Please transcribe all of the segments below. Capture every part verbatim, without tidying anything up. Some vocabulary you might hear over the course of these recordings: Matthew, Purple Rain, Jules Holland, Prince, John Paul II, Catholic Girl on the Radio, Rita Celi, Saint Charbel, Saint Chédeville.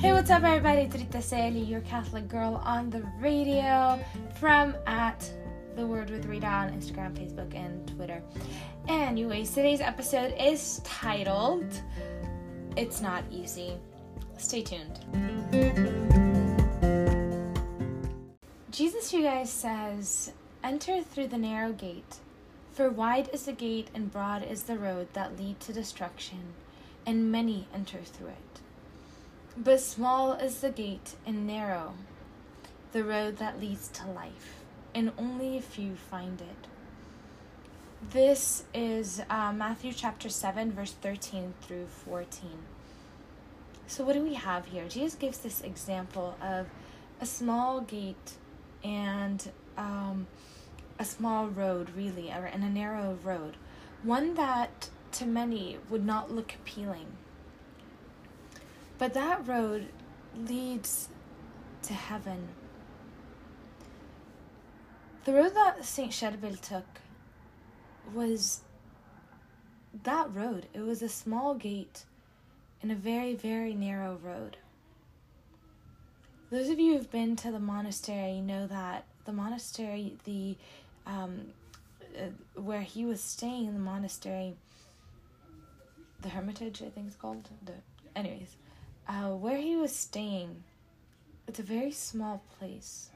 Hey, what's up everybody? It's Rita Celi, your Catholic girl on the radio from at The Word with Rita on Instagram, Facebook, and Twitter. Anyways, today's episode is titled, It's Not Easy. Stay tuned. Jesus, you guys, says, enter through the narrow gate, for wide is the gate and broad is the road that leads to destruction, and many enter through it. But small is the gate and narrow the road that leads to life, and only a few find it. This is uh, Matthew chapter seven, verse thirteen through fourteen. So what do we have here? Jesus gives this example of a small gate and um, a small road, really, or, and a narrow road. One that, to many, would not look appealing. But that road leads to heaven. The road that Saint Charbel took was that road. It was a small gate and a very, very narrow road. Those of you who've been to the monastery know that the monastery, the um, uh, where he was staying in the monastery, the hermitage, I think it's called. The, anyways. Uh, where he was staying, it's a very small place.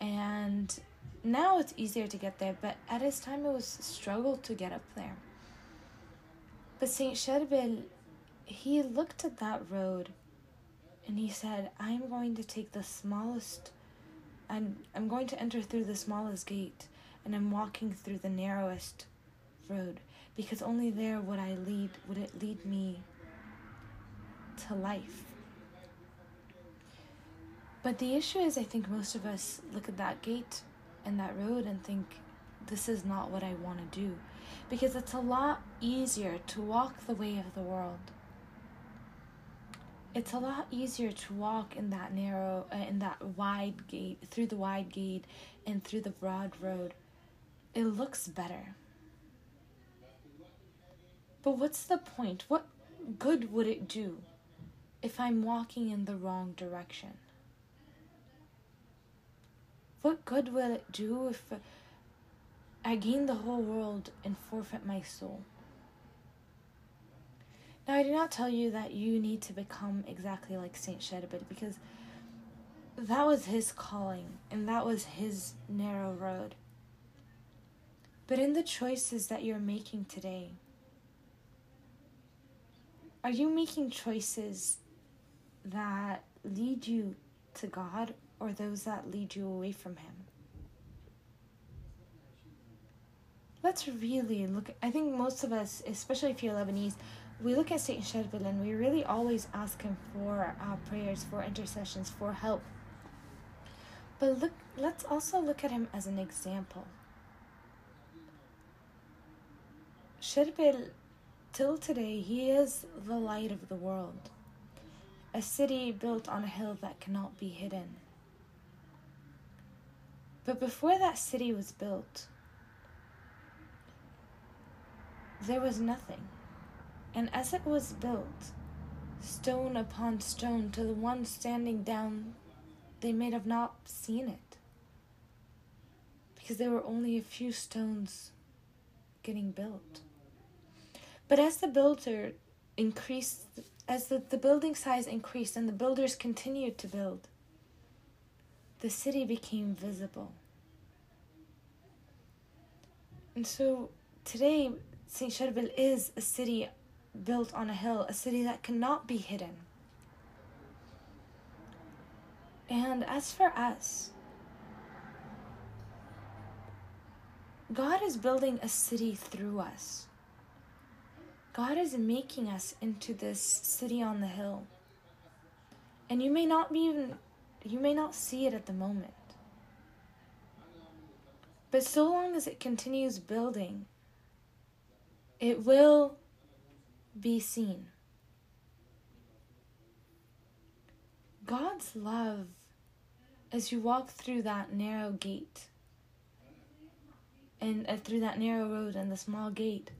And now it's easier to get there, but at his time it was a struggle to get up there. But Saint Charbel, he looked at that road and he said, I'm going to take the smallest, and I'm, I'm going to enter through the smallest gate, and I'm walking through the narrowest road, because only there would I lead, would it lead me to life. But the issue is, I think most of us look at that gate and that road and think, this is not what I want to do, because it's a lot easier to walk the way of the world. It's a lot easier to walk in that narrow uh, in that wide gate, through the wide gate and through the broad road. It looks better. But what's the point? What good would it do if I'm walking in the wrong direction? What good will it do if I gain the whole world and forfeit my soul? Now, I do not tell you that you need to become exactly like Saint Chédeville, because that was his calling and that was his narrow road. But in the choices that you're making today, are you making choices that lead you to God, or those that lead you away from Him? Let's really look. I think most of us, especially if you're Lebanese, we look at Saint Charbel and we really always ask him for our prayers, for intercessions, for help. But look, let's also look at him as an example. Charbel, till today, he is the light of the world, a city built on a hill that cannot be hidden. But before that city was built, there was nothing. And as it was built, stone upon stone, to the one standing down, they may have not seen it, because there were only a few stones getting built. But as the builder increased, as the, the building size increased and the builders continued to build, the city became visible. And so today, Saint Charbel is a city built on a hill, a city that cannot be hidden. And as for us, God is building a city through us. God is making us into this city on the hill. And you may not be even, you may not see it at the moment. But so long as it continues building, it will be seen. God's love, as you walk through that narrow gate and uh, through that narrow road and the small gate,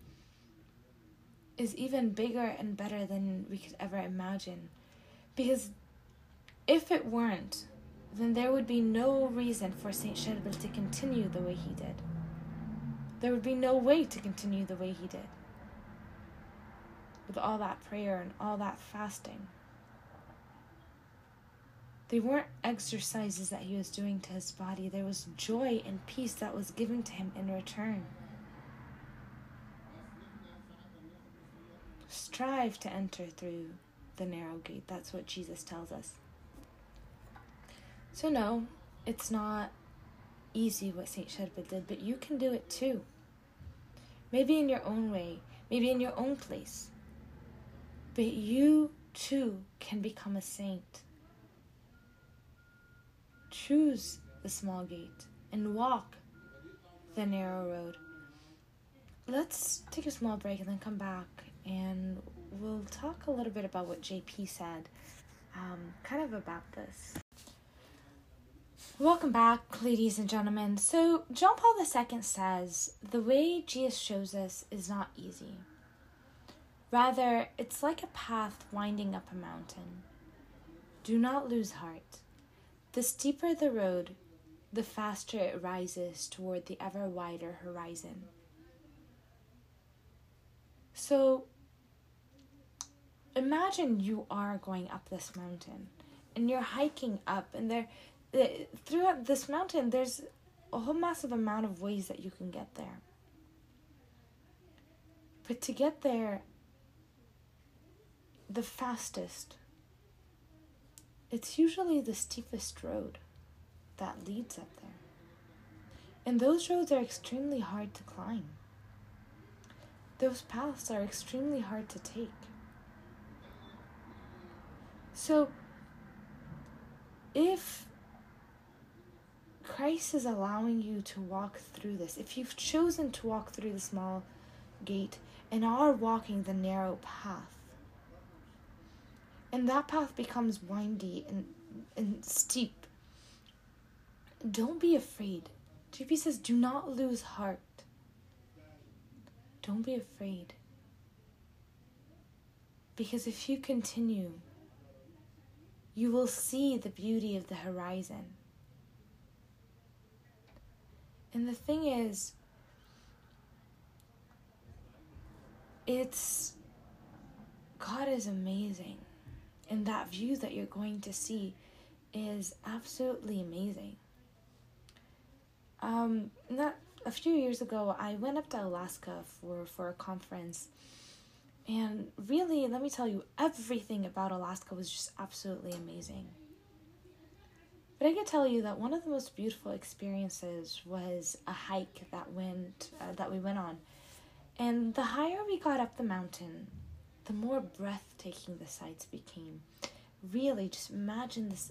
is even bigger and better than we could ever imagine. Because if it weren't, then there would be no reason for Saint Charbel to continue the way he did. There would be no way to continue the way he did. With all that prayer and all that fasting. They weren't exercises that he was doing to his body. There was joy and peace that was given to him in return. Strive to enter through the narrow gate. That's what Jesus tells us. So no, it's not easy what Saint Charbel did, but you can do it too. Maybe in your own way, maybe in your own place. But you too can become a saint. Choose the small gate and walk the narrow road. Let's take a small break and then come back and we'll talk a little bit about what J P said, um, kind of about this. Welcome back, ladies and gentlemen. So John Paul the Second says, the way Jesus shows us is not easy. Rather, it's like a path winding up a mountain. Do not lose heart. The steeper the road, the faster it rises toward the ever wider horizon. So imagine you are going up this mountain and you're hiking up, and there throughout this mountain there's a whole massive amount of ways that you can get there. But to get there the fastest, it's usually the steepest road that leads up there. And those roads are extremely hard to climb. Those paths are extremely hard to take. So, if Christ is allowing you to walk through this, if you've chosen to walk through the small gate and are walking the narrow path, and that path becomes windy and, and steep, don't be afraid. J P says, do not lose heart. Don't be afraid. Because if you continue, you will see the beauty of the horizon. And the thing is, it's, God is amazing. And that view that you're going to see is absolutely amazing. Um, not, a few years ago, I went up to Alaska for, for a conference. And really, let me tell you, everything about Alaska was just absolutely amazing. But I can tell you that one of the most beautiful experiences was a hike that went uh, that we went on. And the higher we got up the mountain, the more breathtaking the sights became. Really, just imagine this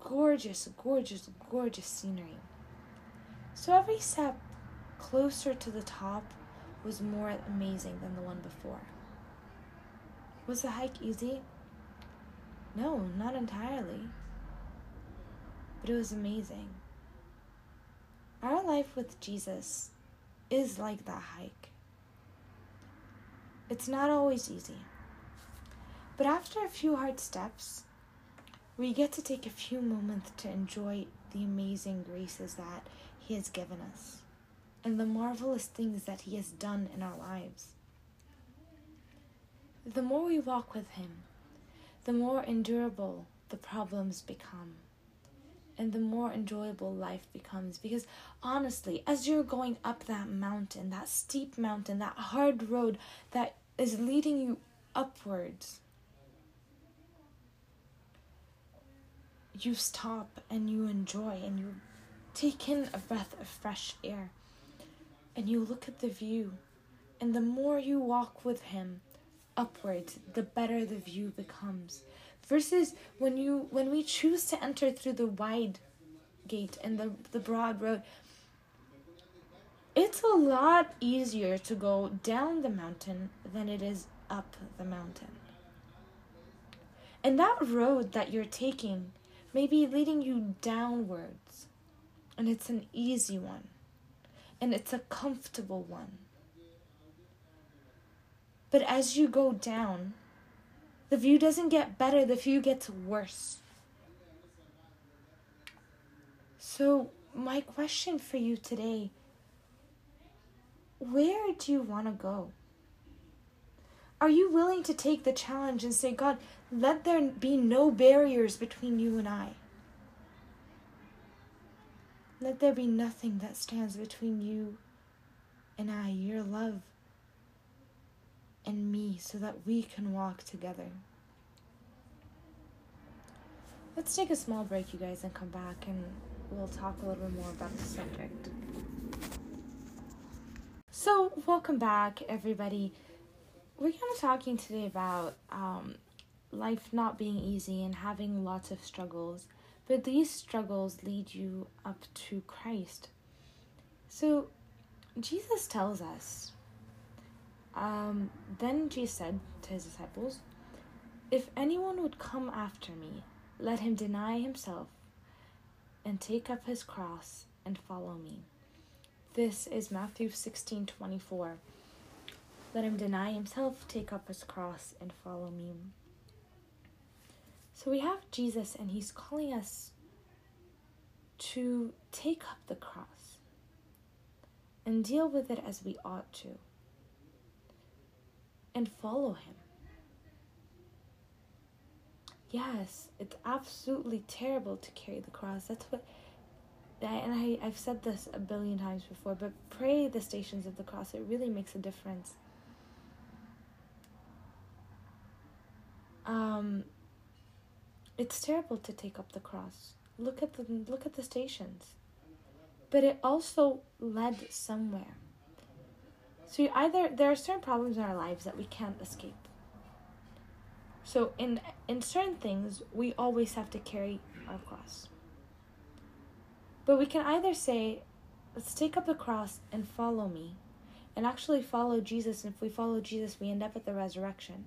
gorgeous, gorgeous, gorgeous scenery. So every step closer to the top was more amazing than the one before. Was the hike easy? No, not entirely. But it was amazing. Our life with Jesus is like that hike. It's not always easy. But after a few hard steps, we get to take a few moments to enjoy the amazing graces that He has given us and the marvelous things that He has done in our lives. The more we walk with Him, the more endurable the problems become and the more enjoyable life becomes. Because honestly, as you're going up that mountain, that steep mountain, that hard road that is leading you upwards, you stop and you enjoy and you take in a breath of fresh air and you look at the view, and the more you walk with Him upwards, the better the view becomes. Versus when you when we choose to enter through the wide gate and the, the broad road, it's a lot easier to go down the mountain than it is up the mountain. And that road that you're taking may be leading you downwards. And it's an easy one. And it's a comfortable one. But as you go down, The view doesn't get better, the view gets worse. So my question for you today, where do you want to go? Are you willing to take the challenge and say, God, let there be no barriers between you and I? Let there be nothing that stands between you and I, your love and me, so that we can walk together. Let's take a small break, you guys, and come back, and we'll talk a little bit more about the subject. So, welcome back, everybody. We're kind of talking today about um, life not being easy and having lots of struggles, but these struggles lead you up to Christ. So Jesus tells us, um, then Jesus said to his disciples, if anyone would come after me, let him deny himself and take up his cross and follow me. This is Matthew sixteen twenty-four. Let him deny himself, take up his cross, and follow me. So we have Jesus, and he's calling us to take up the cross and deal with it as we ought to, and follow him. Yes, it's absolutely terrible to carry the cross. That's what, and I, I've said this a billion times before, but pray the Stations of the Cross. It really makes a difference. Um, it's terrible to take up the cross. Look at the look at the stations, but it also led somewhere. So you either there are certain problems in our lives that we can't escape. So in in certain things we always have to carry our cross. But we can either say, let's take up the cross and follow me, and actually follow Jesus. And if we follow Jesus, we end up at the resurrection,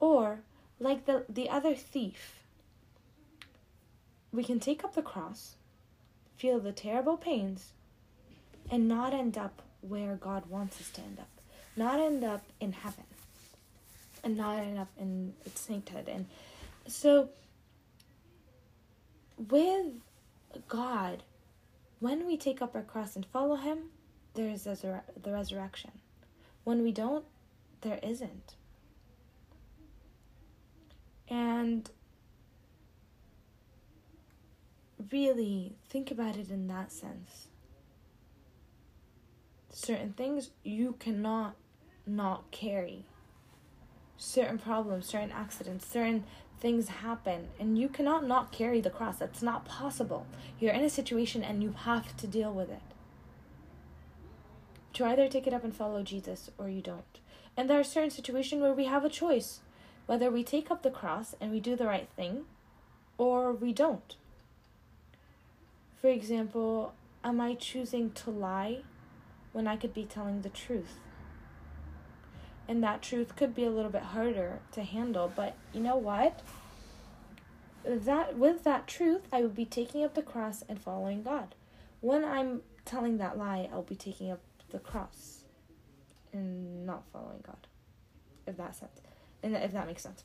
or like the, the other thief, we can take up the cross, feel the terrible pains, and not end up where God wants us to end up. Not end up in heaven. And not end up in its sainthood. And so, with God, when we take up our cross and follow him, there is the resurrection. When we don't, there isn't. And really think about it in that sense. Certain things you cannot not carry. Certain problems, certain accidents, certain things happen, and you cannot not carry the cross. That's not possible. You're in a situation and you have to deal with it. You either take it up and follow Jesus or you don't. And there are certain situations where we have a choice. Whether we take up the cross and we do the right thing, or we don't. For example, am I choosing to lie when I could be telling the truth? And that truth could be a little bit harder to handle, but you know what? That with that truth, I would be taking up the cross and following God. When I'm telling that lie, I'll be taking up the cross and not following God, if that sense. And if that makes sense.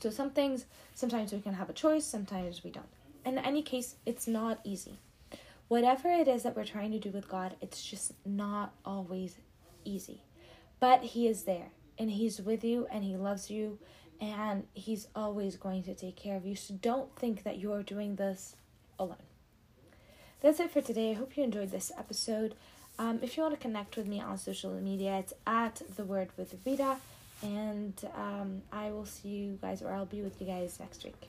So some things, sometimes we can have a choice, sometimes we don't. In any case, it's not easy. Whatever it is that we're trying to do with God, it's just not always easy. But he is there, and he's with you, and he loves you, and he's always going to take care of you. So don't think that you're doing this alone. That's it for today. I hope you enjoyed this episode. Um, if you want to connect with me on social media, it's at The Word with Rita. And um, I will see you guys, or I'll be with you guys next week.